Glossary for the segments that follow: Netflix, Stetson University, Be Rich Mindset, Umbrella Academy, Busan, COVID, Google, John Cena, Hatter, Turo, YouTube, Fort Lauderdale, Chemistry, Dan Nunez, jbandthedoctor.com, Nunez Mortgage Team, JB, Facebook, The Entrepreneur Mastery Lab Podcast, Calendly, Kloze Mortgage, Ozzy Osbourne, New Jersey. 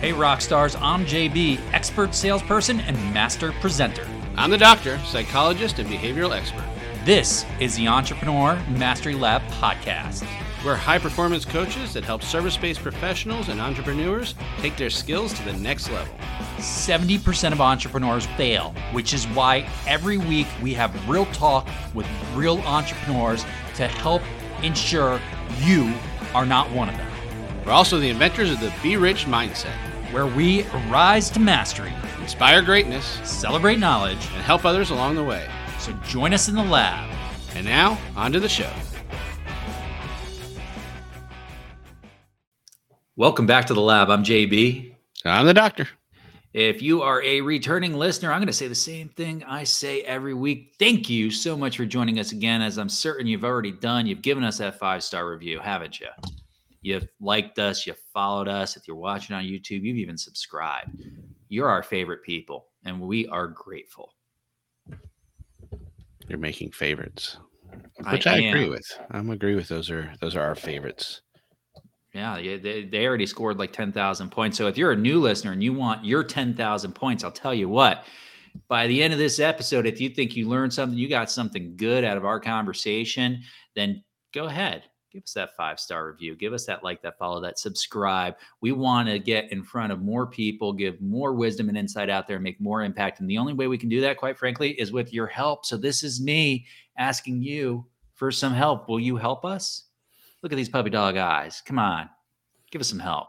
Hey rock stars, I'm JB, expert salesperson and master presenter. I'm the doctor, psychologist, and behavioral expert. This is the Entrepreneur Mastery Lab Podcast. We're high-performance coaches that help service-based professionals and entrepreneurs take their skills to the next level. 70% of entrepreneurs fail, which is why every week we have real talk with real entrepreneurs to help ensure you are not one of them. We're also the inventors of the Be Rich Mindset, where we rise to mastery, inspire greatness, celebrate knowledge, and help others along the way. So join us in the lab. And now, on to the show. Welcome back to the lab. I'm JB. I'm the doctor. If you are a returning listener, I'm going to say the same thing I say every week. Thank you so much for joining us again. As I'm certain you've already done, you've given us that 5-star review, haven't you? You've liked us, you've followed us. If you're watching on YouTube, you've even subscribed. You're our favorite people, and we are grateful. You're making favorites, which I agree with. I'm agree with those are our favorites. Yeah, they already scored like 10,000 points. So if you're a new listener and you want your 10,000 points, I'll tell you what. By the end of this episode, if you think you learned something, you got something good out of our conversation, then go ahead. Give us that 5-star review. Give us that like, that follow, that subscribe. We want to get in front of more people, give more wisdom and insight out there, and make more impact. And the only way we can do that, quite frankly, is with your help. So this is me asking you for some help. Will you help us? Look at these puppy dog eyes. Come on. Give us some help.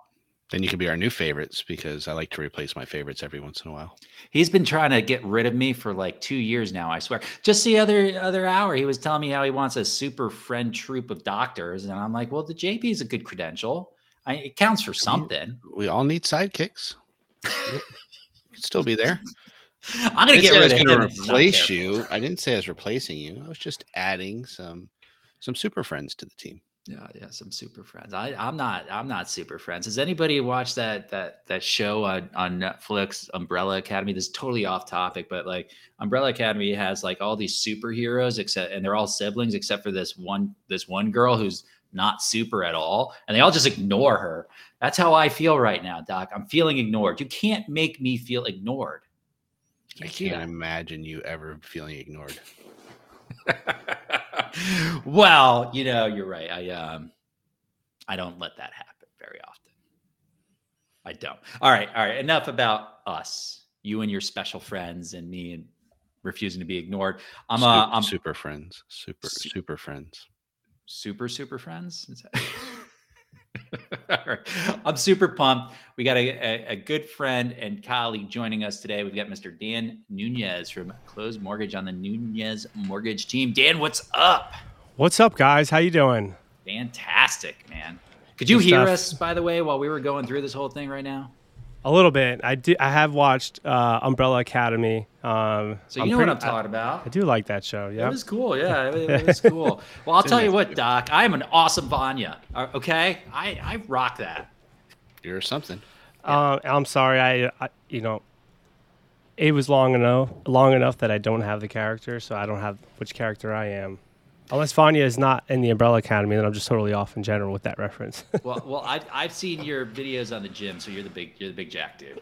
Then you can be our new favorites, because I like to replace my favorites every once in a while. He's been trying to get rid of me for like 2 years now, I swear. Just the other hour, he was telling me how he wants a super friend troop of doctors. And I'm like, well, the JP is a good credential. It counts for something. We all need sidekicks. You can still be there. I'm going to get rid of him. I'm going to replace you. I didn't say I was replacing you. I was just adding some super friends to the team. Yeah, some super friends. I'm not super friends. Has anybody watched that show on Netflix, Umbrella Academy? This is totally off topic, but like Umbrella Academy has like all these superheroes, and they're all siblings except for this one girl who's not super at all, and they all just ignore her. That's how I feel right now, Doc. I'm feeling ignored. You can't make me feel ignored. I can't imagine you ever feeling ignored. Well, you're right. I don't let that happen very often. I don't. All right. Enough about us, you and your special friends, and me and refusing to be ignored. I'm super friends. Super friends. Super friends. Is that... All right. I'm super pumped. We got a good friend and colleague joining us today. We've got Mr. Dan Nunez from Kloze Mortgage on the Nunez Mortgage Team. Dan, what's up? What's up, guys? How you doing? Fantastic, man. Could you hear us, by the way, while we were going through this whole thing right now? A little bit. I have watched Umbrella Academy. So you know what I'm talking about. I do like that show. Yeah, it was cool. Yeah, it was cool. Well, I'll tell you what, Doc. I am an awesome Vanya. Okay, I rock that. You're something. Yeah. I'm sorry. I it was long enough that I don't have the character, so I don't have which character I am. Unless Vanya is not in the Umbrella Academy, then I'm just totally off in general with that reference. well, I've seen your videos on the gym, so you're the big jack dude.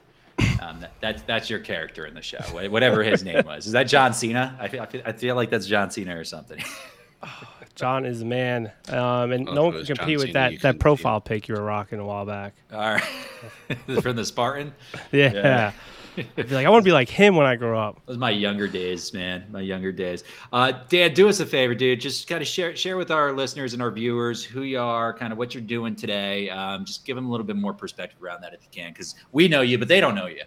That's your character in the show, whatever his name was. Is that John Cena? I feel like that's John Cena or something. John is a man, and no one can compete John with Cena, that profile pic you were rocking a while back. All right, from the Spartan. Yeah. I'd be like, I want to be like him when I grow up. Those are my younger days, man. My younger days. Dan, do us a favor, dude. Just kind of share with our listeners and our viewers who you are, kind of what you're doing today. Just give them a little bit more perspective around that if you can, because we know you, but they don't know you.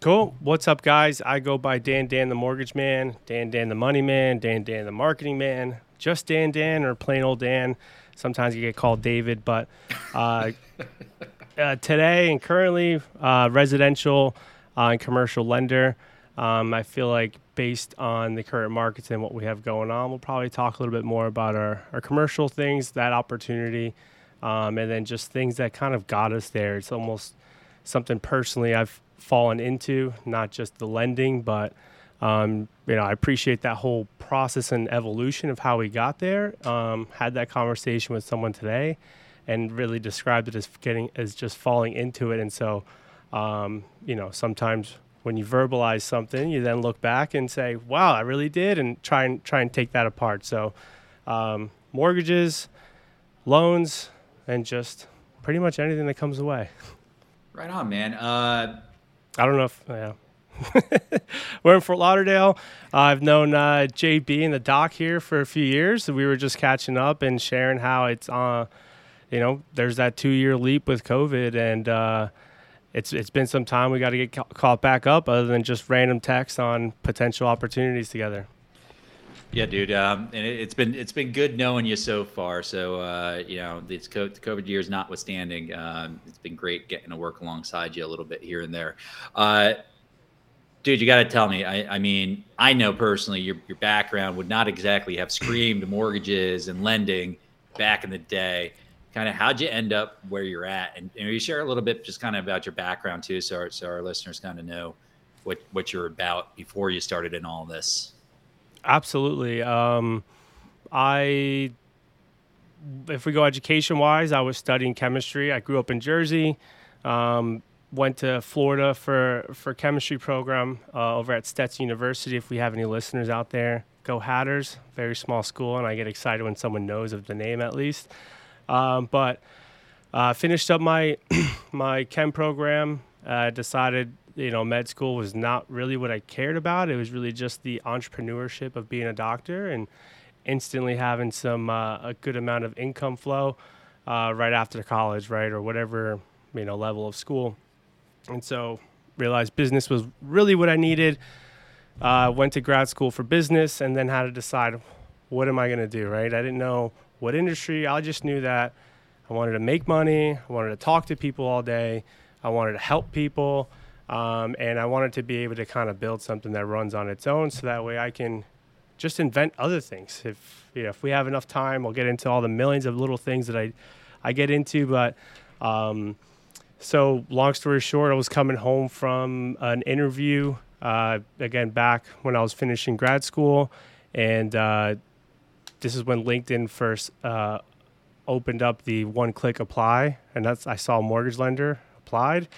Cool. What's up, guys? I go by Dan the Mortgage Man, Dan the Money Man, Dan the Marketing Man, just Dan or plain old Dan. Sometimes you get called David, but today and currently residential and commercial lender. I feel like based on the current markets and what we have going on, we'll probably talk a little bit more about our commercial things, that opportunity, and then just things that kind of got us there. It's almost something personally I've fallen into, not just the lending, but I appreciate that whole process and evolution of how we got there. Had that conversation with someone today, and really described it as just falling into it. And so, sometimes when you verbalize something, you then look back and say, wow, I really did, and try and take that apart. So mortgages, loans, and just pretty much anything that comes away. Right on, man. I don't know if, yeah. We're in Fort Lauderdale. I've known JB and the doc here for a few years. We were just catching up and sharing how it's, there's that 2-year leap with COVID, and it's been some time. We got to get caught back up, other than just random texts on potential opportunities together. Yeah, dude. And it's been good knowing you so far. So, this COVID years notwithstanding, it's been great getting to work alongside you a little bit here and there. Dude, you got to tell me, I mean, I know personally your background would not exactly have screamed mortgages and lending back in the day. Kind of how'd you end up where you're at? And you share a little bit just kind of about your background too, so our listeners kind of know what you're about before you started in all this. Absolutely. If we go education-wise, I was studying chemistry. I grew up in Jersey. Went to Florida for chemistry program over at Stetson University. If we have any listeners out there, go Hatters. Very small school, and I get excited when someone knows of the name at least. But finished up my chem program. Decided med school was not really what I cared about. It was really just the entrepreneurship of being a doctor and instantly having some a good amount of income flow right after college, right, or whatever level of school. And so realized business was really what I needed. Went to grad school for business and then had to decide, what am I going to do, right? I didn't know what industry. I just knew that I wanted to make money. I wanted to talk to people all day. I wanted to help people. And I wanted to be able to kind of build something that runs on its own, so that way I can just invent other things. If we have enough time, we'll get into all the millions of little things that I get into. But so long story short, I was coming home from an interview, again, back when I was finishing grad school. And this is when LinkedIn first opened up the one-click apply. And I saw a mortgage lender, applied.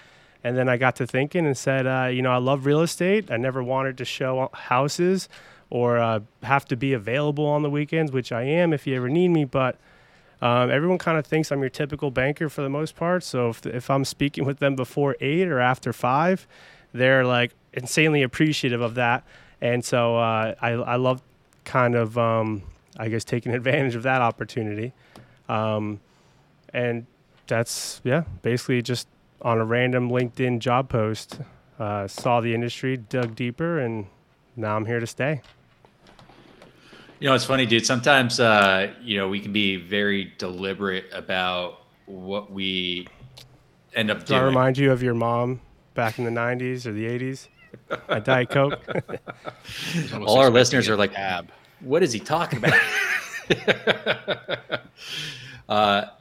And then I got to thinking and said, I love real estate. I never wanted to show houses or have to be available on the weekends, which I am if you ever need me. But everyone kind of thinks I'm your typical banker for the most part. So if I'm speaking with them before 8 or after 5, they're like insanely appreciative of that. And so I love kind of, taking advantage of that opportunity. And that's, basically just on a random LinkedIn job post, saw the industry, dug deeper, and now I'm here to stay. It's funny, dude. Sometimes, we can be very deliberate about what we end up doing. Does that remind you of your mom back in the 90s or the 80s? A Diet Coke? All our listeners are like, what is he talking about?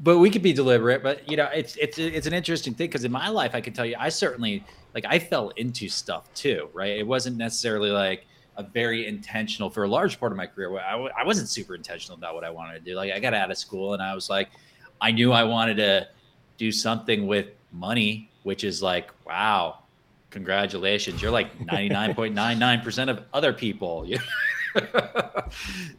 But we could be deliberate. But, it's an interesting thing, because in my life, I can tell you, I certainly, I fell into stuff too, right? It wasn't necessarily a very intentional, for a large part of my career, I wasn't super intentional about what I wanted to do. I got out of school and I was I knew I wanted to do something with money, which is wow, congratulations. You're 99.99% of other people.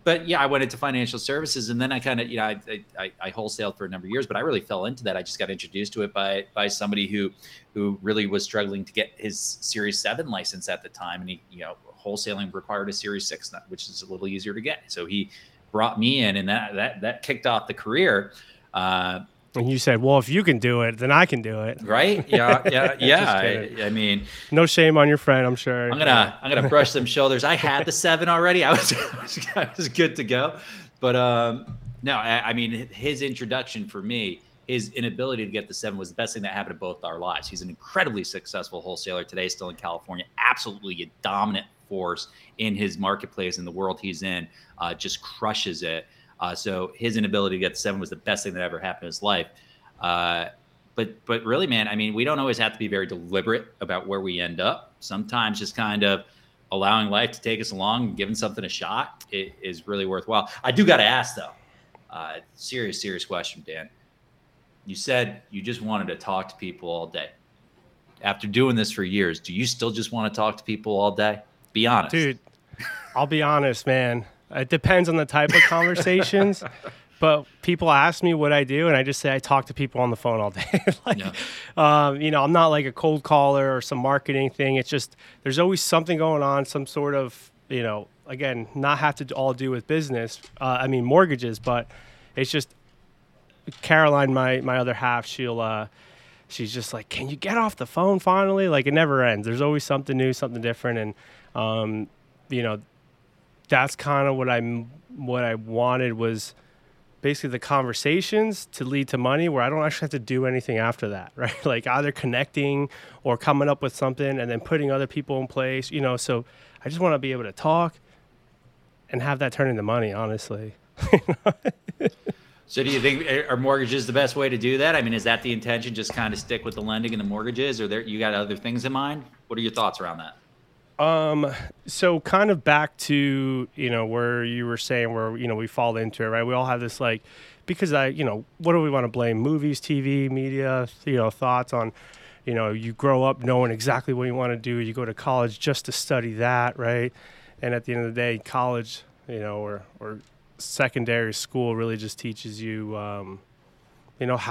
But I went into financial services, and then I kind of, I wholesaled for a number of years, but I really fell into that. I just got introduced to it by somebody who really was struggling to get his Series 7 license at the time. And he, wholesaling required a Series 6, which is a little easier to get. So he brought me in, and that kicked off the career. And you said, well, if you can do it, then I can do it. Right? Yeah. I mean, no shame on your friend, I'm sure. I'm gonna brush some shoulders. I had the 7 already. I was good to go. But his introduction for me, his inability to get the 7, was the best thing that happened to both our lives. He's an incredibly successful wholesaler today, still in California, absolutely a dominant force in his marketplace, in the world he's in, just crushes it. So his inability to get the 7 was the best thing that ever happened in his life. But really, man, I mean, we don't always have to be very deliberate about where we end up. Sometimes just kind of allowing life to take us along, giving something a shot, it is really worthwhile. I do got to ask, though, serious question, Dan. You said you just wanted to talk to people all day. After doing this for years, do you still just want to talk to people all day? Be honest. Dude, I'll be honest, man. It depends on the type of conversations. But people ask me what I do, and I just say I talk to people on the phone all day. I'm not like a cold caller or some marketing thing. It's just there's always something going on, some sort of, you know, again, not have to all do with business. Mortgages, but it's just Caroline, my other half, she's just like, can you get off the phone finally? Like, it never ends. There's always something new, something different. And, that's kind of what I wanted was basically the conversations to lead to money where I don't actually have to do anything after that, right? Like either connecting or coming up with something and then putting other people in place, you know, so I just want to be able to talk and have that turn into money, honestly. So do you think are mortgages the best way to do that? I mean, is that the intention, just kind of stick with the lending and the mortgages, or there you got other things in mind? What are your thoughts around that? So kind of back to, where you were saying where, we fall into it, right? We all have this because what do we want to blame? Movies, TV, media, thoughts on, you grow up knowing exactly what you want to do. You go to college just to study that, right? And at the end of the day, college, or secondary school really just teaches you, how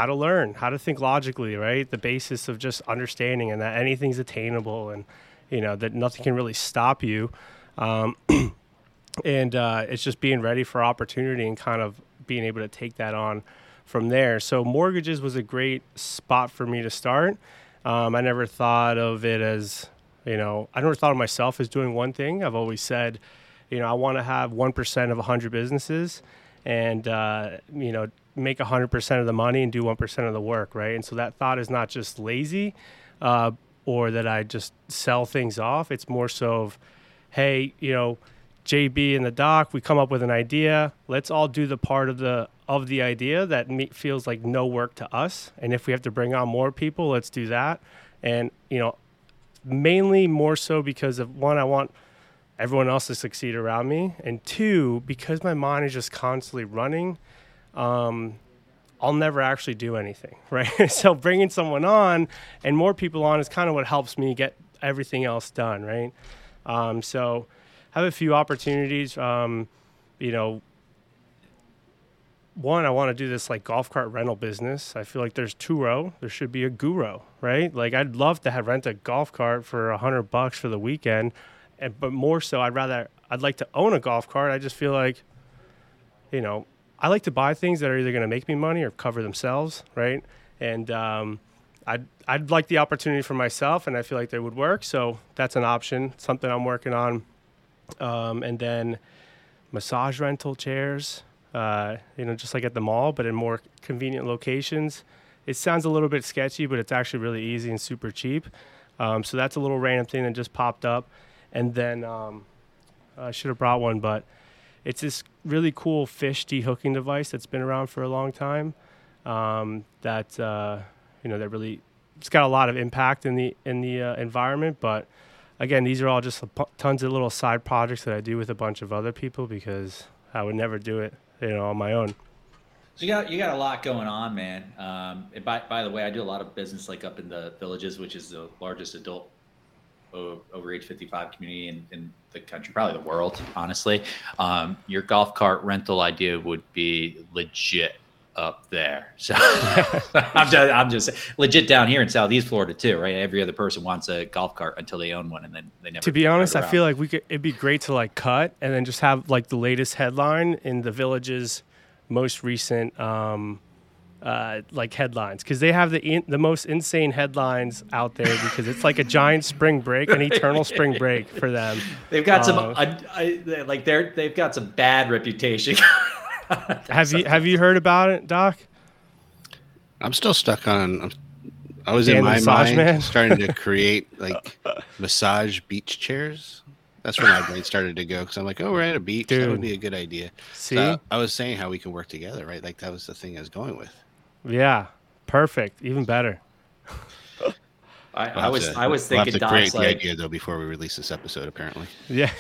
to learn, how to think logically, right? The basis of just understanding and that anything's attainable and, that nothing can really stop you. And it's just being ready for opportunity and kind of being able to take that on from there. So mortgages was a great spot for me to start. I never thought of it as, I never thought of myself as doing one thing. I've always said, I want to have 1% of 100 businesses and, make 100% of the money and do 1% of the work, right? And so that thought is not just lazy, or that I just sell things off. It's more so of, hey, JB and the doc, we come up with an idea. Let's all do the part of the idea that feels like no work to us. And if we have to bring on more people, let's do that. And, mainly more so because of one, I want everyone else to succeed around me. And two, because my mind is just constantly running, I'll never actually do anything, right? So bringing someone on and more people on is kind of what helps me get everything else done, right? So I have a few opportunities. One, I want to do this golf cart rental business. I feel like there's Turo. There should be a Guro, right? I'd love to rent a golf cart for $100 for the weekend. But more so, I'd like to own a golf cart. I just feel like, I like to buy things that are either going to make me money or cover themselves, right? And I'd like the opportunity for myself, and I feel like they would work. So that's an option, something I'm working on. And then massage rental chairs, just like at the mall, but in more convenient locations. It sounds a little bit sketchy, but it's actually really easy and super cheap. So that's a little random thing that just popped up. And then I should have brought one, but it's this really cool fish dehooking device that's been around for a long time. It's got a lot of impact in the environment. But again, these are all just tons of little side projects that I do with a bunch of other people because I would never do it, on my own. So you got a lot going on, man. By the way, I do a lot of business up in the Villages, which is the largest adult over age 55 community in the country, probably the world, honestly. Your golf cart rental idea would be legit up there. So I'm just legit down here in Southeast Florida too, right? Every other person wants a golf cart until they own one, and then they never. To be honest, I feel like it'd be great to cut and then just have the latest headline in the Village's most recent headlines, because they have the most insane headlines out there because it's a giant spring break, an eternal spring break for them. They've got they've got some bad reputation. Have you heard about it, Doc? I'm still stuck on. I was Dan in my mind man. Starting to create massage beach chairs. That's where my brain started to go, because I'm like, oh, we're at a beach. Dude. That would be a good idea. See, so I was saying how we can work together, right? That was the thing I was going with. Yeah, perfect. Even better. I was thinking we'll have to create the idea though before we release this episode, apparently. Yeah.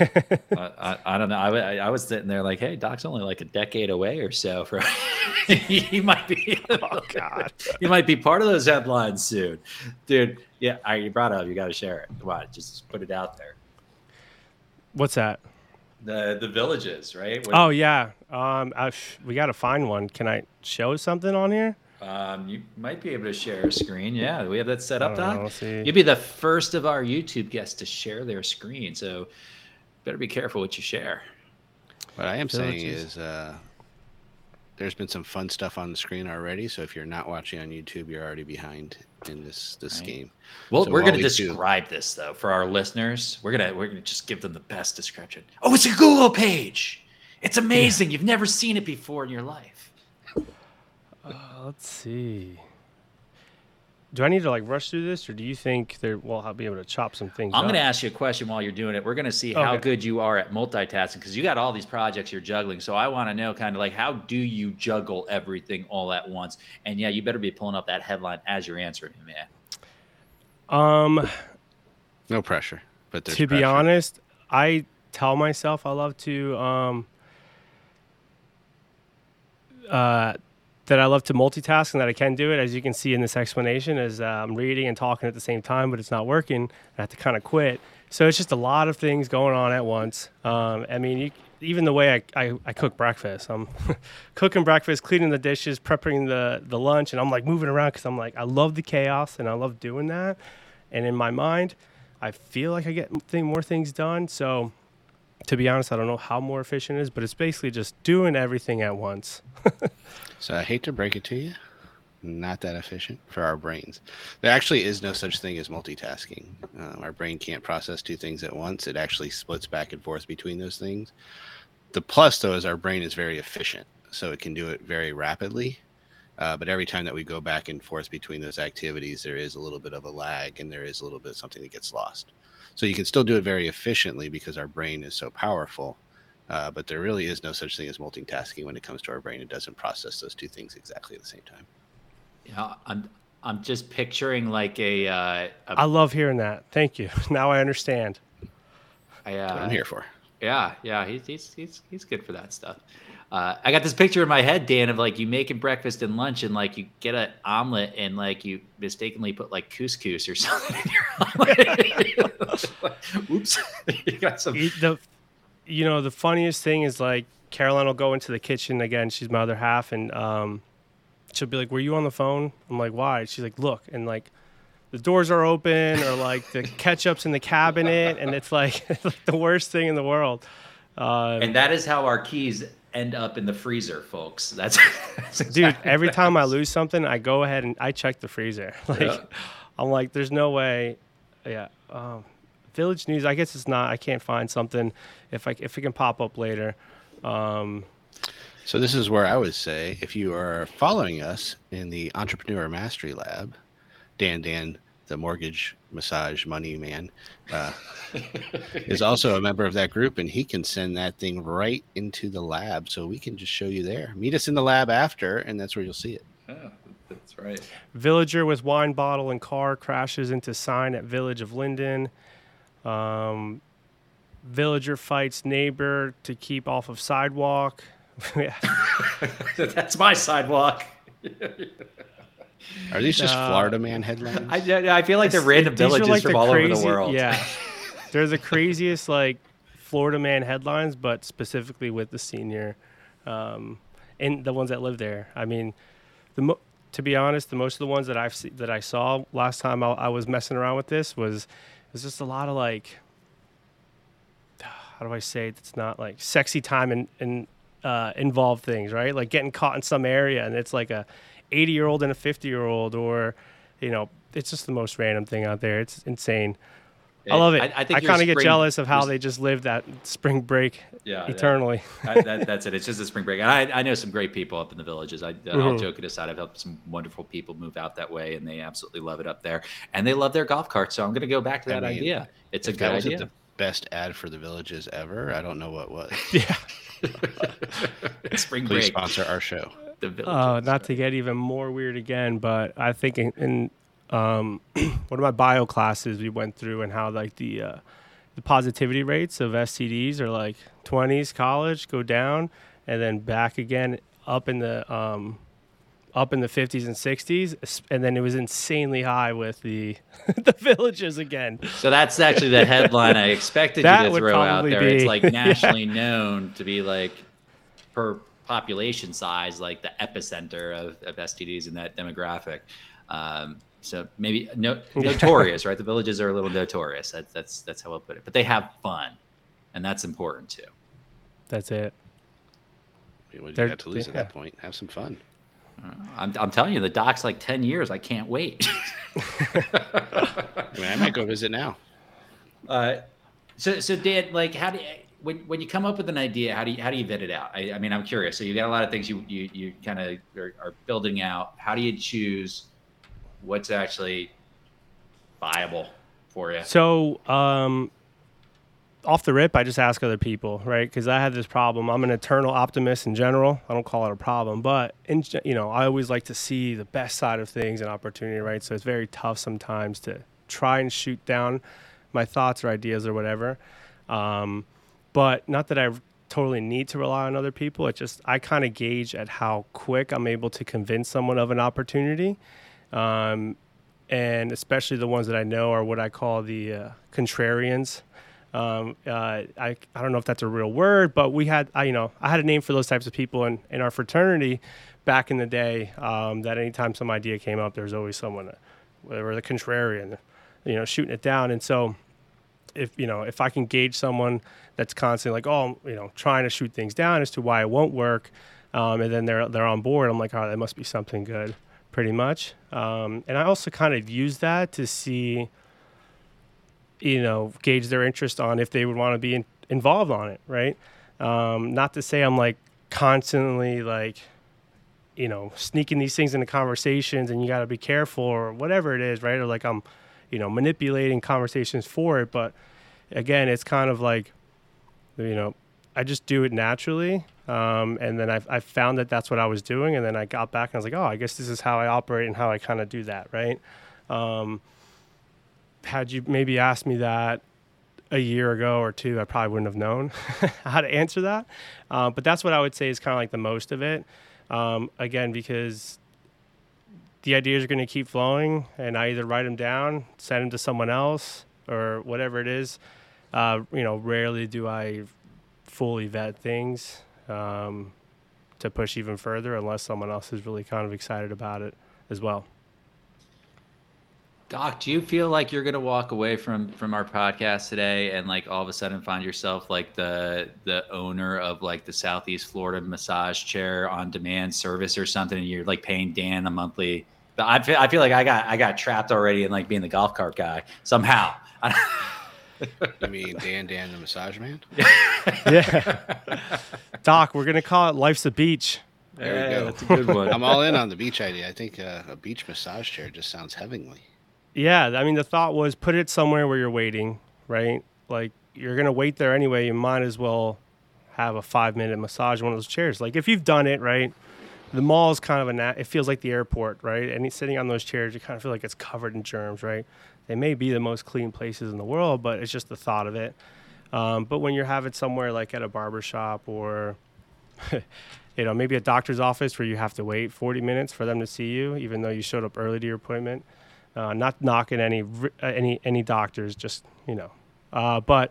I don't know. I was sitting there like, hey, Doc's only like a decade away or so from he might be he might be part of those headlines soon. Dude, yeah, you brought it up, you gotta share it. Come on, just put it out there. What's that? The villages, right? Oh yeah. We gotta find one. Can I show something on here? You might be able to share a screen. Yeah, we have that set up, Doc. You'd be the first of our YouTube guests to share their screen, so better be careful what you share. What I am saying is there's been some fun stuff on the screen already, so if you're not watching on YouTube, you're already behind in this game. Well, so we're going to describe this, though, for our listeners. We're gonna just give them the best description. Oh, it's a Google page. It's amazing. Yeah. You've never seen it before in your life. Let's see. Do I need to like rush through this, or do you think I'll be able to chop some things up? I'm going to ask you a question while you're doing it. We're going to see how good you are at multitasking, because you got all these projects you're juggling. So I want to know kind of like, how do you juggle everything all at once? And yeah, you better be pulling up that headline as you're answering me, man. No pressure, but there's pressure. To be honest, I tell myself I love to that I love to multitask and that I can do it, as you can see in this explanation, is I'm reading and talking at the same time, but it's not working. I have to kind of quit. So it's just a lot of things going on at once. I mean, even the way I cook breakfast, I'm cooking breakfast, cleaning the dishes, prepping the lunch, and I'm like moving around because I'm like, I love the chaos and I love doing that. And in my mind, I feel like I get more things done. So to be honest, I don't know how more efficient it is, but it's basically just doing everything at once. So I hate to break it to you, not that efficient for our brains. There actually is no such thing as multitasking. Our brain can't process two things at once. It actually splits back and forth between those things. The plus, though, is our brain is very efficient, so it can do it very rapidly. But every time that we go back and forth between those activities, there is a little bit of a lag, and there is a little bit of something that gets lost. So you can still do it very efficiently because our brain is so powerful. But there really is no such thing as multitasking when it comes to our brain. It doesn't process those two things exactly at the same time. Yeah, I'm just picturing like a I love hearing that. Thank you. Now I understand. That's what I'm here for. Yeah. He's good for that stuff. I got this picture in my head, Dan, of like you making breakfast and lunch, and like you get an omelet, and like you mistakenly put like couscous or something in your omelet. Oops, you got some. You know, the funniest thing is like Caroline will go into the kitchen again. She's my other half, and she'll be like, "Were you on the phone?" I'm like, "Why?" She's like, "Look," and like the doors are open, or like the ketchup's in the cabinet, and it's like the worst thing in the world. And that is how our keys end up in the freezer, folks. That's exactly dude. Every time I lose something, I go ahead and I check the freezer. Like I'm like, "There's no way." Yeah. Village News, I guess it's not. I can't find something if it can pop up later. So this is where I would say, if you are following us in the Entrepreneur Mastery Lab, Dan, the Mortgage Massage Money Man, is also a member of that group, and he can send that thing right into the lab, so we can just show you there. Meet us in the lab after, and that's where you'll see it. Oh, that's right. Villager with wine bottle and car crashes into sign at Village of Linden. Villager fights neighbor to keep off of sidewalk. That's my sidewalk. Are these just Florida man headlines? I feel like they're random villages like from all over the world. Yeah, they're the craziest like Florida man headlines, but specifically with the senior and the ones that live there. I mean, to be honest, the most of the ones that I saw last time I was messing around with this was. There's just a lot of like, how do I say it? It's not like sexy time and involved things, right? Like getting caught in some area, and it's like a 80-year-old and a 50-year-old, or you know, it's just the most random thing out there. It's insane. I love it. I kind of get jealous of how they just live that spring break eternally. Yeah. That's it. It's just a spring break. And I know some great people up in the villages. I'll joke it aside. I've helped some wonderful people move out that way, and they absolutely love it up there. And they love their golf carts. So I'm going to go back to that idea. It's a good idea. That was the best ad for the villages ever. I don't know what was. Yeah. Spring break. Please sponsor our show. The villages. Not to get even more weird again, but I think in one of my bio classes we went through, and how like the positivity rates of STDs are like 20s college, go down, and then back again up in the 50s and 60s, and then it was insanely high with the the villages again. So that's actually the headline I expected you to throw out there. It's like nationally known to be like per population size, like the epicenter of STDs in that demographic. So maybe notorious, right? The villages are a little notorious. That's how I'll put it. But they have fun, and that's important too. That's it. What do you have to lose at that point? Have some fun. I'm telling you, the doc's like 10 years. I can't wait. I mean, I might go visit now. So Dan, like, how do you, when you come up with an idea, how do you vet it out? I mean, I'm curious. So you got a lot of things you kind of are building out. How do you choose what's actually viable for you? So, off the rip, I just ask other people, right? Because I had this problem. I'm an eternal optimist in general. I don't call it a problem, but I always like to see the best side of things and opportunity, right? So it's very tough sometimes to try and shoot down my thoughts or ideas or whatever. But not that I totally need to rely on other people. It just, I kind of gauge at how quick I'm able to convince someone of an opportunity. And especially the ones that I know are what I call the contrarians. I don't know if that's a real word, but we had, I had a name for those types of people in our fraternity back in the day, that anytime some idea came up, there's always someone that were the contrarian, shooting it down. And so if I can gauge someone that's constantly like, trying to shoot things down as to why it won't work. And then they're on board. I'm like, oh, that must be something good, pretty much. And I also kind of use that to see, gauge their interest on if they would want to be involved on it, right? Not to say I'm like constantly like, sneaking these things into conversations and you got to be careful or whatever it is, right? Or like I'm, manipulating conversations for it. But again, it's kind of like, I just do it naturally. And then I found that that's what I was doing. And then I got back and I was like, oh, I guess this is how I operate and how I kind of do that, right? Had you maybe asked me that a year ago or two, I probably wouldn't have known how to answer that. But that's what I would say is kind of like the most of it. Again, because the ideas are going to keep flowing and I either write them down, send them to someone else or whatever it is. Rarely do I fully vet things to push even further unless someone else is really kind of excited about it as well. Doc, do you feel like you're gonna walk away from our podcast today and like all of a sudden find yourself like the owner of like the Southeast Florida massage chair on demand service or something, and you're like paying Dan a monthly? But I feel like I got trapped already in like being the golf cart guy somehow. You mean Dan the Massage Man? Yeah. Doc, we're gonna call it Life's a Beach. There we go. That's a good one. I'm all in on the beach idea. I think a beach massage chair just sounds heavenly. Yeah, I mean, the thought was put it somewhere where you're waiting, right? Like, you're going to wait there anyway. You might as well have a 5-minute massage in one of those chairs. Like, if you've done it, right, the mall is kind of it feels like the airport, right? And sitting on those chairs, you kind of feel like it's covered in germs, right? They may be the most clean places in the world, but it's just the thought of it. But when you have it somewhere like at a barbershop or, maybe a doctor's office where you have to wait 40 minutes for them to see you, even though you showed up early to your appointment. Not knocking any doctors, just, but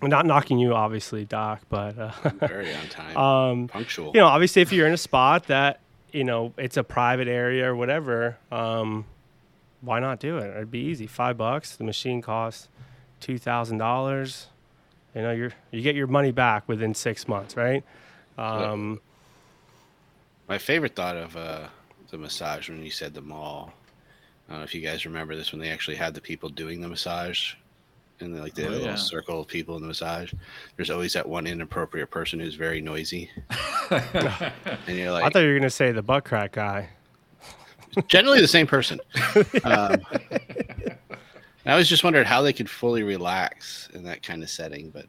not knocking you, obviously, Doc, but very on time, punctual, obviously if you're in a spot that, it's a private area or whatever, why not do it? It'd be easy. $5. The machine costs $2,000. You get your money back within 6 months. Right. My favorite thought of, the massage when you said the mall, I don't know if you guys remember this when they actually had the people doing the massage and like the little circle of people in the massage. There's always that one inappropriate person who's very noisy. And you're like, I thought you were going to say the butt crack guy. Generally the same person. And I was just wondering how they could fully relax in that kind of setting. But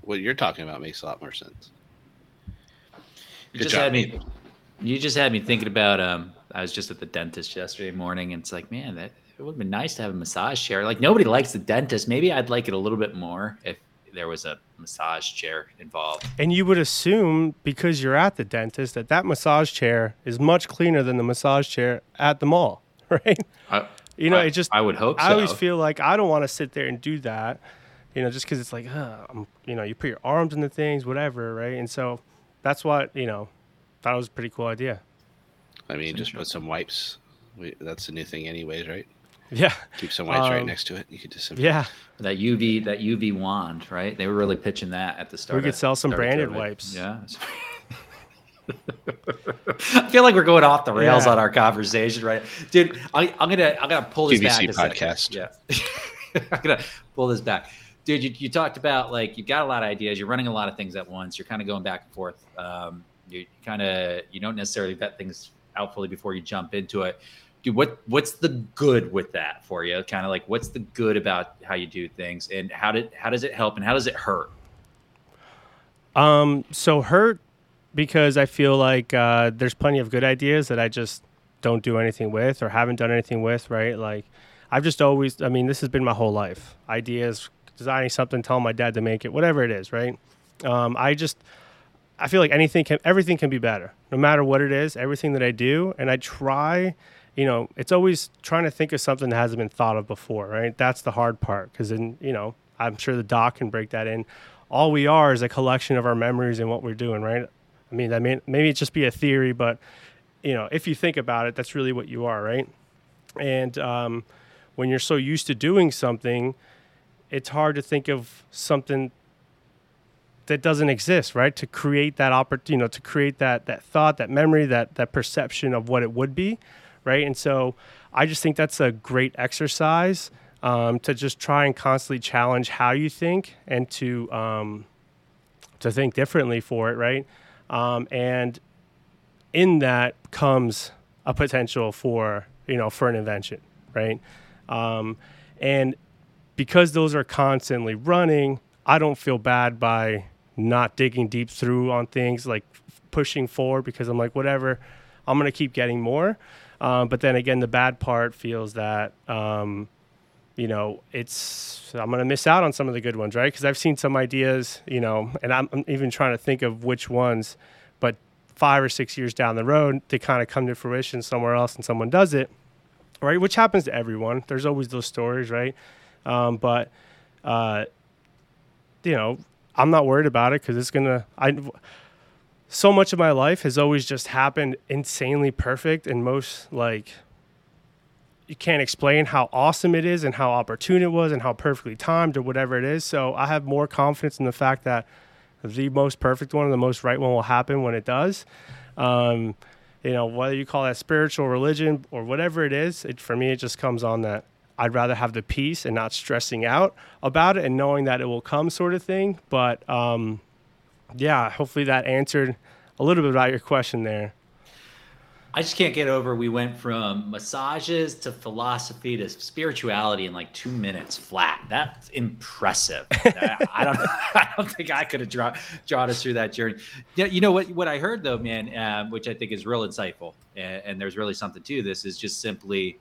what you're talking about makes a lot more sense. You just had me thinking about I was just at the dentist yesterday morning, and it's like, man, that it would have been nice to have a massage chair. Like, nobody likes the dentist. Maybe I'd like it a little bit more if there was a massage chair involved. And you would assume, because you're at the dentist, that that massage chair is much cleaner than the massage chair at the mall, right? I would hope so. I always feel like I don't want to sit there and do that, just because it's like, you put your arms in the things, whatever, right? And so that's what, thought it was a pretty cool idea. I mean, just put some wipes. That's the new thing anyways, right? Yeah. Keep some wipes right next to it. You could just... Yeah. That UV wand, right? They were really pitching that at the start. We could sell some branded wipes. Yeah. I feel like we're going off the rails on our conversation, right? Dude, I'm gonna pull this back. GBC podcast. Yeah. I'm gonna pull this back. Dude, you talked about, like, you've got a lot of ideas, you're running a lot of things at once, you're kind of going back and forth. You don't necessarily vet things out fully before you jump into it. Dude, what's the good with that for you? Kind of like, what's the good about how you do things, and how does it help and how does it hurt? So hurt, because I feel like there's plenty of good ideas that I just don't do anything with or haven't done anything with, right? Like, I've just always, this has been my whole life. Ideas, designing something, telling my dad to make it, whatever it is, right? I feel like everything can be better, no matter what it is, everything that I do. And I try, it's always trying to think of something that hasn't been thought of before, right? That's the hard part, because then, I'm sure the doc can break that in. All we are is a collection of our memories and what we're doing, right? Maybe it just be a theory, but, if you think about it, that's really what you are, right? And when you're so used to doing something, it's hard to think of something that doesn't exist, right? To create that opportunity, to create that thought, that memory, that perception of what it would be, right? And so I just think that's a great exercise to just try and constantly challenge how you think, and to think differently for it, right? And in that comes a potential for an invention, right? And because those are constantly running, I don't feel bad by not digging deep through on things, like pushing forward, because I'm like, whatever, I'm going to keep getting more. But then again, the bad part feels that, I'm going to miss out on some of the good ones, right? Because I've seen some ideas, and I'm even trying to think of which ones, but 5 or 6 years down the road, they kind of come to fruition somewhere else and someone does it, right? Which happens to everyone. There's always those stories, right? I'm not worried about it, because so much of my life has always just happened insanely perfect, and most, like, you can't explain how awesome it is and how opportune it was and how perfectly timed or whatever it is. So I have more confidence in the fact that the most perfect one and the most right one will happen when it does. Whether you call that spiritual, religion, or whatever it is, for me, it just comes on that I'd rather have the peace and not stressing out about it and knowing that it will come, sort of thing. But hopefully that answered a little bit about your question there. I just can't get over, we went from massages to philosophy to spirituality in like 2 minutes flat. That's impressive. I don't think I could have drawn us through that journey. You know what I heard though, man, which I think is real insightful, and there's really something to this, is just simply,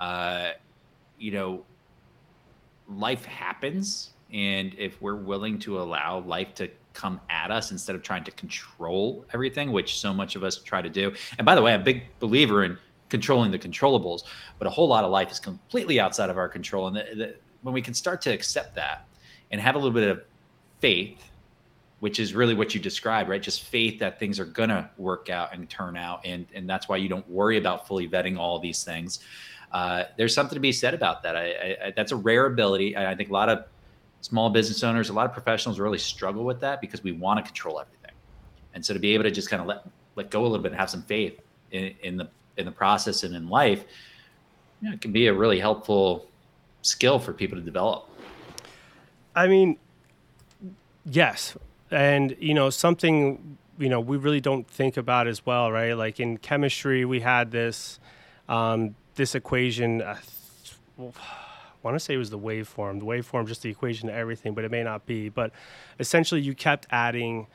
life happens, and if we're willing to allow life to come at us instead of trying to control everything, which so much of us try to do. And by the way, I'm a big believer in controlling the controllables, but a whole lot of life is completely outside of our control. And when we can start to accept that and have a little bit of faith, which is really what you described, right? Just faith that things are gonna work out and turn out. And that's why you don't worry about fully vetting all these things. There's something to be said about that. That's a rare ability. I think a lot of small business owners, a lot of professionals really struggle with that, because we want to control everything. And so to be able to just kind of let go a little bit and have some faith in the process and in life, it can be a really helpful skill for people to develop. Yes. And, something, we really don't think about as well, right? Like in chemistry, we had this equation, I want to say it was the waveform, just the equation to everything, but it may not be. But essentially you kept adding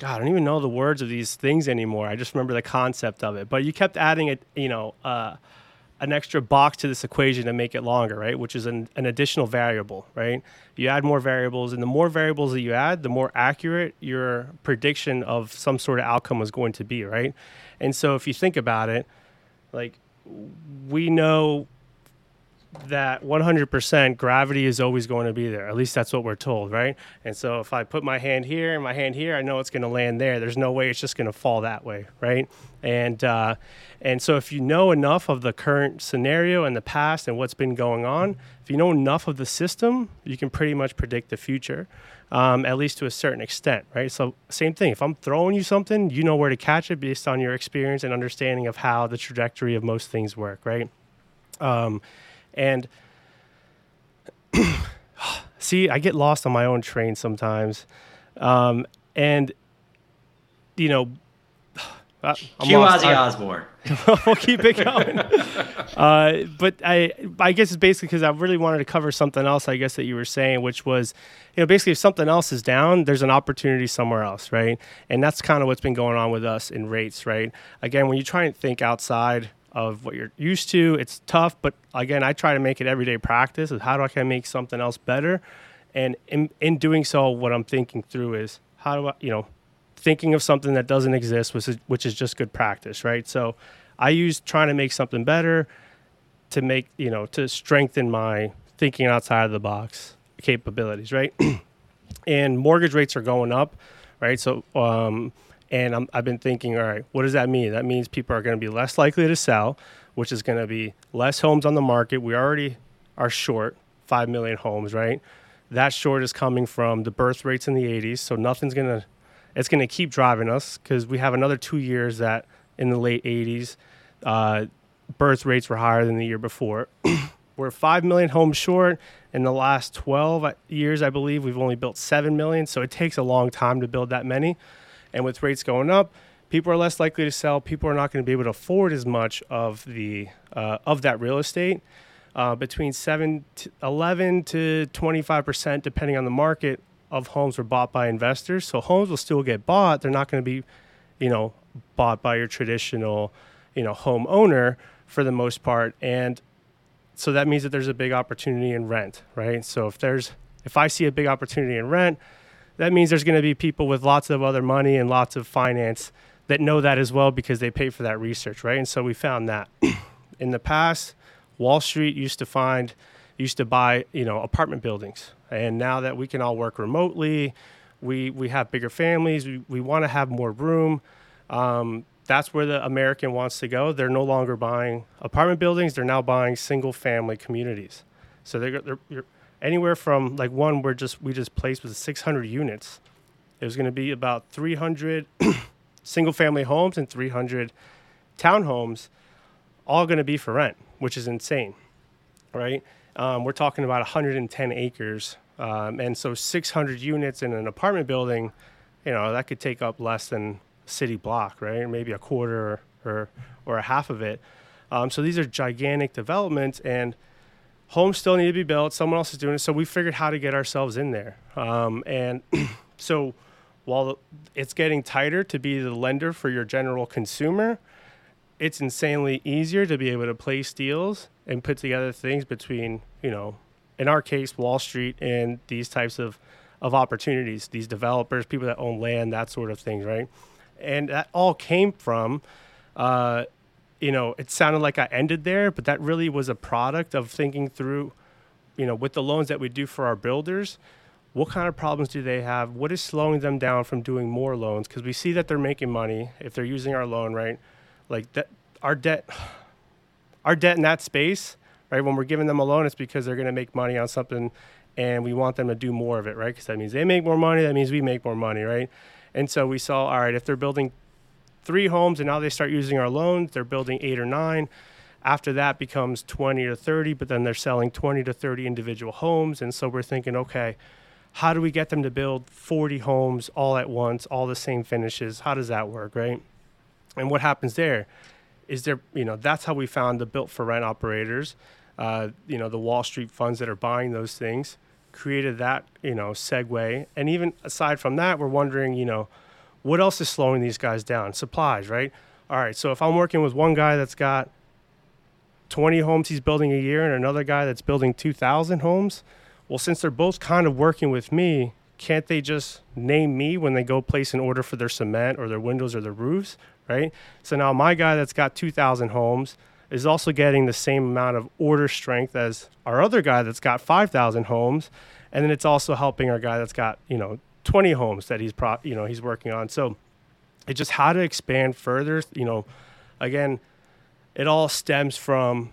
God, I don't even know the words of these things anymore. I just remember the concept of it. But you kept adding it, an extra box to this equation to make it longer, right? Which is an additional variable, right? You add more variables, and the more variables that you add, the more accurate your prediction of some sort of outcome is going to be, right? And so if you think about it, like, we know that 100% gravity is always going to be there. At least that's what we're told, right? And so if I put my hand here and my hand here, I know it's going to land there. There's no way it's just going to fall that way, right? And so if you know enough of the current scenario and the past and what's been going on, if you know enough of the system, you can pretty much predict the future, at least to a certain extent, right? So same thing. If I'm throwing you something, you know where to catch it based on your experience and understanding of how the trajectory of most things work, right? And see, I get lost on my own train sometimes. Cue Ozzy Osbourne. We'll keep it going. But I guess it's basically because I really wanted to cover something else, I guess, that you were saying, which was, basically if something else is down, there's an opportunity somewhere else, right? And that's kind of what's been going on with us in rates, right? Again, when you try and think outside of what you're used to, it's tough. But again, I try to make it everyday practice is how do I can make something else better? And in doing so, what I'm thinking through is how do I, thinking of something that doesn't exist, which is just good practice, right? So I use trying to make something better to make, to strengthen my thinking outside of the box capabilities, right? And mortgage rates are going up, right? So, and I've been thinking, all right, what does that mean? That means people are going to be less likely to sell, which is going to be less homes on the market. We already are short 5 million homes, right? That short is coming from the birth rates in the 80s. So it's going to keep driving us because we have another 2 years that in the late 80s, birth rates were higher than the year before. We're 5 million homes short. In the last 12 years, I believe, we've only built 7 million. So it takes a long time to build that many. And with rates going up, people are less likely to sell. People are not going to be able to afford as much of the of that real estate. Between 11 to 25%, depending on the market, of homes were bought by investors. So homes will still get bought. They're not going to be, bought by your traditional, homeowner for the most part. And so that means that there's a big opportunity in rent, right? So if I see a big opportunity in rent, that means there's going to be people with lots of other money and lots of finance that know that as well because they pay for that research, right? And so we found that in the past, Wall Street used to buy, apartment buildings. And now that we can all work remotely, we have bigger families, we want to have more room. That's where the American wants to go. They're no longer buying apartment buildings. They're now buying single-family communities. So they're anywhere from like one we just placed was 600 units. It was going to be about 300 single-family homes and 300 townhomes, all going to be for rent, which is insane, right? We're talking about 110 acres, and so 600 units in an apartment building, that could take up less than a city block, right? Or maybe a quarter or a half of it. So these are gigantic developments, and homes still need to be built. Someone else is doing it. So we figured how to get ourselves in there. And so while it's getting tighter to be the lender for your general consumer, it's insanely easier to be able to place deals and put together things between, in our case, Wall Street and these types of opportunities, these developers, people that own land, that sort of thing, right? And that all came from, it sounded like I ended there, but that really was a product of thinking through, with the loans that we do for our builders, what kind of problems do they have? What is slowing them down from doing more loans? Because we see that they're making money if they're using our loan, right? Like that, our debt in that space, right? When we're giving them a loan, it's because they're going to make money on something, and we want them to do more of it, right? Because that means they make more money. That means we make more money, right? And so we saw, all right, if they're building 3 homes and now they start using our loans, they're building 8 or 9. After that becomes 20 or 30, but then they're selling 20 to 30 individual homes. And so we're thinking, okay, how do we get them to build 40 homes all at once, all the same finishes? How does that work, right? And what happens there is that's how we found the built-for-rent operators, the Wall Street funds that are buying those things, created that, segue. And even aside from that, we're wondering, What else is slowing these guys down? Supplies, right? All right, so if I'm working with one guy that's got 20 homes he's building a year and another guy that's building 2,000 homes, well, since they're both kind of working with me, can't they just name me when they go place an order for their cement or their windows or their roofs, right? So now my guy that's got 2,000 homes is also getting the same amount of order strength as our other guy that's got 5,000 homes, and then it's also helping our guy that's got, 20 homes that he's working on. So it's just how to expand further. Again, it all stems from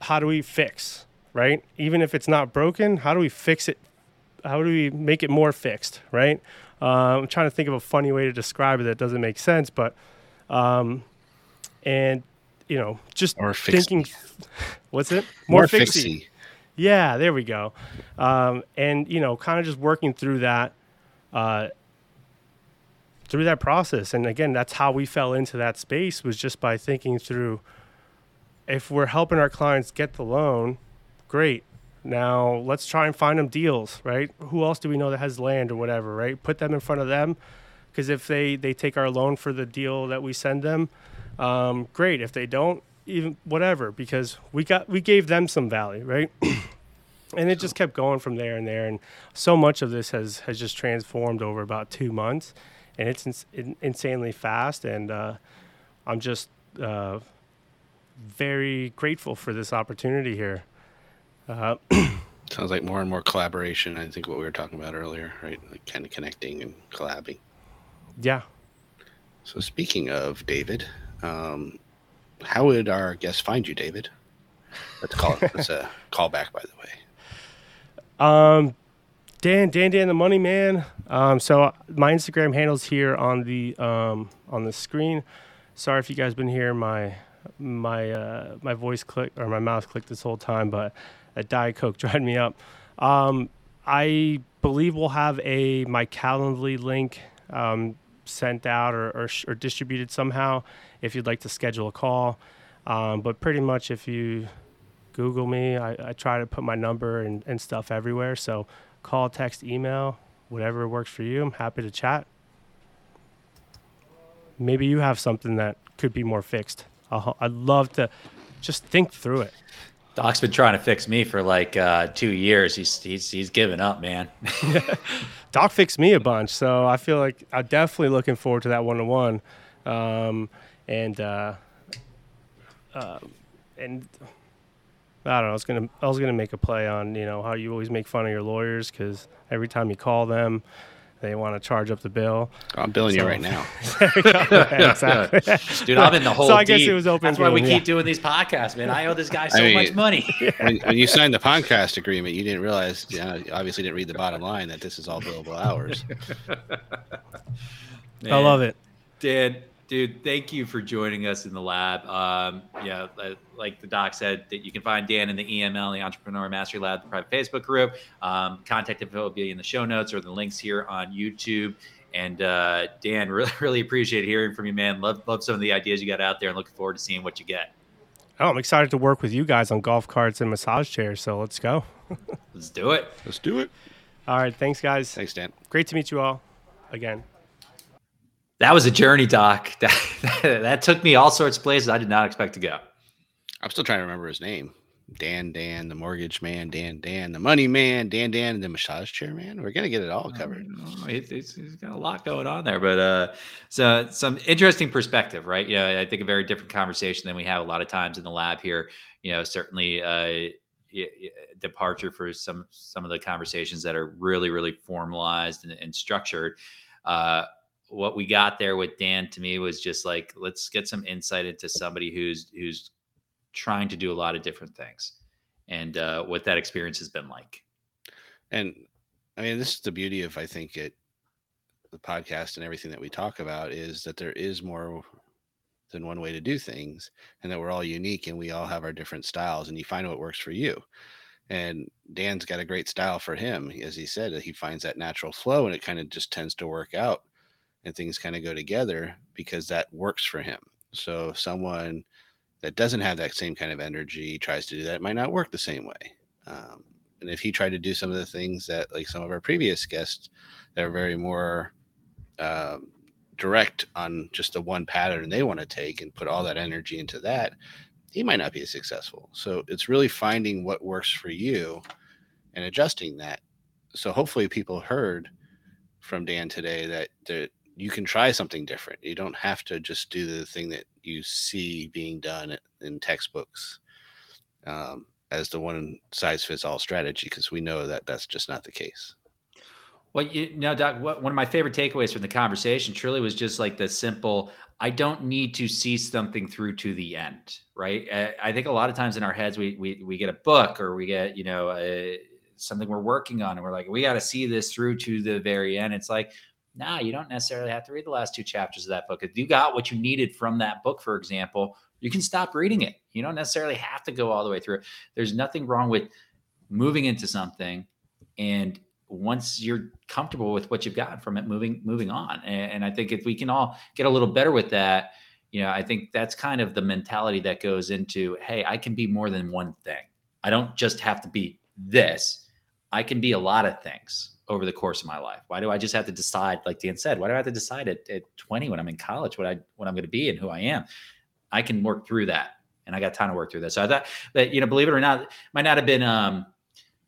how do we fix, right? Even if it's not broken, how do we fix it? How do we make it more fixed, right? I'm trying to think of a funny way to describe it that doesn't make sense, but just more thinking. What's it? More fixy. Yeah, there we go. Kind of just working through that process. And again, that's how we fell into that space, was just by thinking through, if we're helping our clients get the loan, great. Now let's try and find them deals, right? Who else do we know that has land or whatever, right? Put them in front of them, because if they take our loan for the deal that we send them, great. If they don't, even whatever, because we gave them some value, right? And it just kept going from there, and so much of this has just transformed over about 2 months, and it's insanely fast. And I'm just very grateful for this opportunity here. Sounds like more and more collaboration. I think what we were talking about earlier, right? Like kind of connecting and collabing. Yeah. So speaking of David, how would our guests find you, David? That's a callback, by the way. Dan, the Money Man. So my Instagram handle's here on the screen. Sorry if you guys been hearing my voice click or my mouth click this whole time, but that Diet Coke dried me up. I believe we'll have my Calendly link sent out or distributed somehow if you'd like to schedule a call. But pretty much if you Google me, I try to put my number and stuff everywhere. So call, text, email, whatever works for you. I'm happy to chat. Maybe you have something that could be more fixed. I'd love to just think through it. Doc's been trying to fix me for 2 years. He's given up, man. Doc fixed me a bunch, so I feel like I'm definitely looking forward to that one-on-one. And I don't know. I was gonna make a play on how you always make fun of your lawyers, because every time you call them, they want to charge up the bill. I'm billing you right now. Yeah, exactly. Dude, I'm in the hole. So I guess it was open. That's why we keep doing these podcasts, man. I owe this guy much money. When you signed the podcast agreement, you didn't realize, you obviously didn't read the bottom line, that this is all billable hours. Man, I love it. Dude, thank you for joining us in the lab. Like the doc said, that you can find Dan in the EML, the Entrepreneur Mastery Lab, the private Facebook group. Contact info will be in the show notes or the links here on YouTube. And Dan, really, really appreciate hearing from you, man. Love some of the ideas you got out there, and looking forward to seeing what you get. Oh, I'm excited to work with you guys on golf carts and massage chairs. So let's go. Let's do it. All right. Thanks, guys. Thanks, Dan. Great to meet you all again. That was a journey, Doc. That took me all sorts of places I did not expect to go. I'm still trying to remember his name. Dan, the Mortgage Man. Dan, the Money Man. Dan, the Massage Chair Man. We're going to get it all covered. He's got a lot going on there. But so some interesting perspective, right? Yeah, I think a very different conversation than we have a lot of times in the lab here. Certainly departure for some of the conversations that are really, really formalized and structured. What we got there with Dan, to me, was just like, let's get some insight into somebody who's trying to do a lot of different things, and what that experience has been like. And I mean, this is the beauty of, I think, the podcast and everything that we talk about, is that there is more than one way to do things, and that we're all unique and we all have our different styles, and you find what works for you. And Dan's got a great style for him. As he said, he finds that natural flow, and it kind of just tends to work out. And things kind of go together because that works for him. So someone that doesn't have that same kind of energy tries to do that, it might not work the same way. And if he tried to do some of the things that, like some of our previous guests, that are very more direct on just the one pattern they want to take and put all that energy into that, he might not be as successful. So it's really finding what works for you and adjusting that. So hopefully people heard from Dan today that you can try something different. You don't have to just do the thing that you see being done in textbooks as the one size fits all strategy, because we know that that's just not the case. Well, Doc, one of my favorite takeaways from the conversation truly was just like the simple, I don't need to see something through to the end, right? I think a lot of times in our heads, we get a book or we get, something we're working on and we're like, we got to see this through to the very end. It's like, nah, you don't necessarily have to read the last two chapters of that book. If you got what you needed from that book, for example, you can stop reading it. You don't necessarily have to go all the way through it. There's nothing wrong with moving into something, and once you're comfortable with what you've gotten from it, moving on. And I think if we can all get a little better with that, I think that's kind of the mentality that goes into, hey, I can be more than one thing. I don't just have to be this. I can be a lot of things over the course of my life. Why do I just have to decide, like Dan said, why do I have to decide at 20 when I'm in college, what I'm going to be and who I am? I can work through that. And I got time to work through that. So I thought that, believe it or not, might not have been,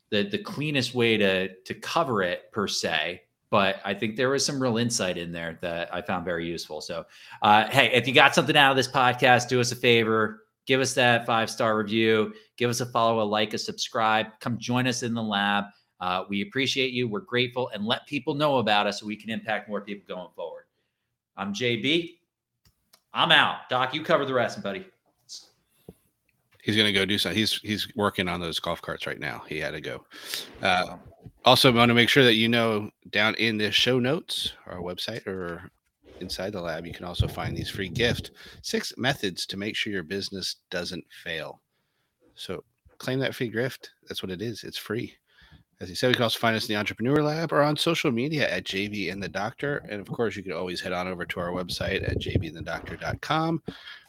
the cleanest way to cover it per se, but I think there was some real insight in there that I found very useful. So, hey, if you got something out of this podcast, do us a favor, give us that 5-star review, give us a follow, a like, a subscribe, come join us in the lab. We appreciate you. We're grateful, and let people know about us so we can impact more people going forward. I'm JB. I'm out. Doc, you cover the rest, buddy. He's going to go do something. He's working on those golf carts right now. He had to go. Also, I want to make sure that down in the show notes, our website, or inside the lab, you can also find these free gift 6 methods to make sure your business doesn't fail. So claim that free gift. That's what it is. It's free. As you said, you can also find us in the Entrepreneur Lab or on social media at JB and the Doctor. And of course, you can always head on over to our website at jbandthedoctor.com,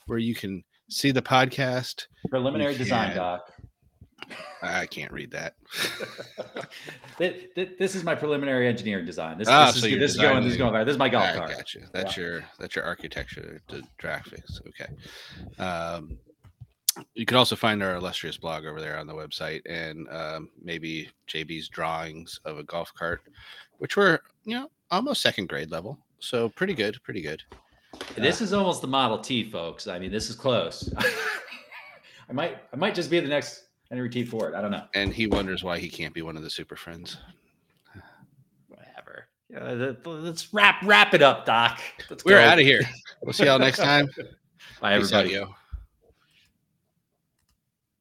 where you can see the podcast. Preliminary design, Doc. I can't read that. This is my preliminary engineering design. This is my golf cart. Gotcha. That's your architecture, the graphics. Okay. You can also find our illustrious blog over there on the website, and maybe JB's drawings of a golf cart, which were, almost second grade level. So pretty good. This is almost the Model T, folks. I mean, this is close. I might just be the next Henry T. Ford. I don't know. And he wonders why he can't be one of the Super Friends. Whatever. Let's wrap it up, Doc. We're out of here. We'll see y'all next time. Bye, everybody. Peace out, yo.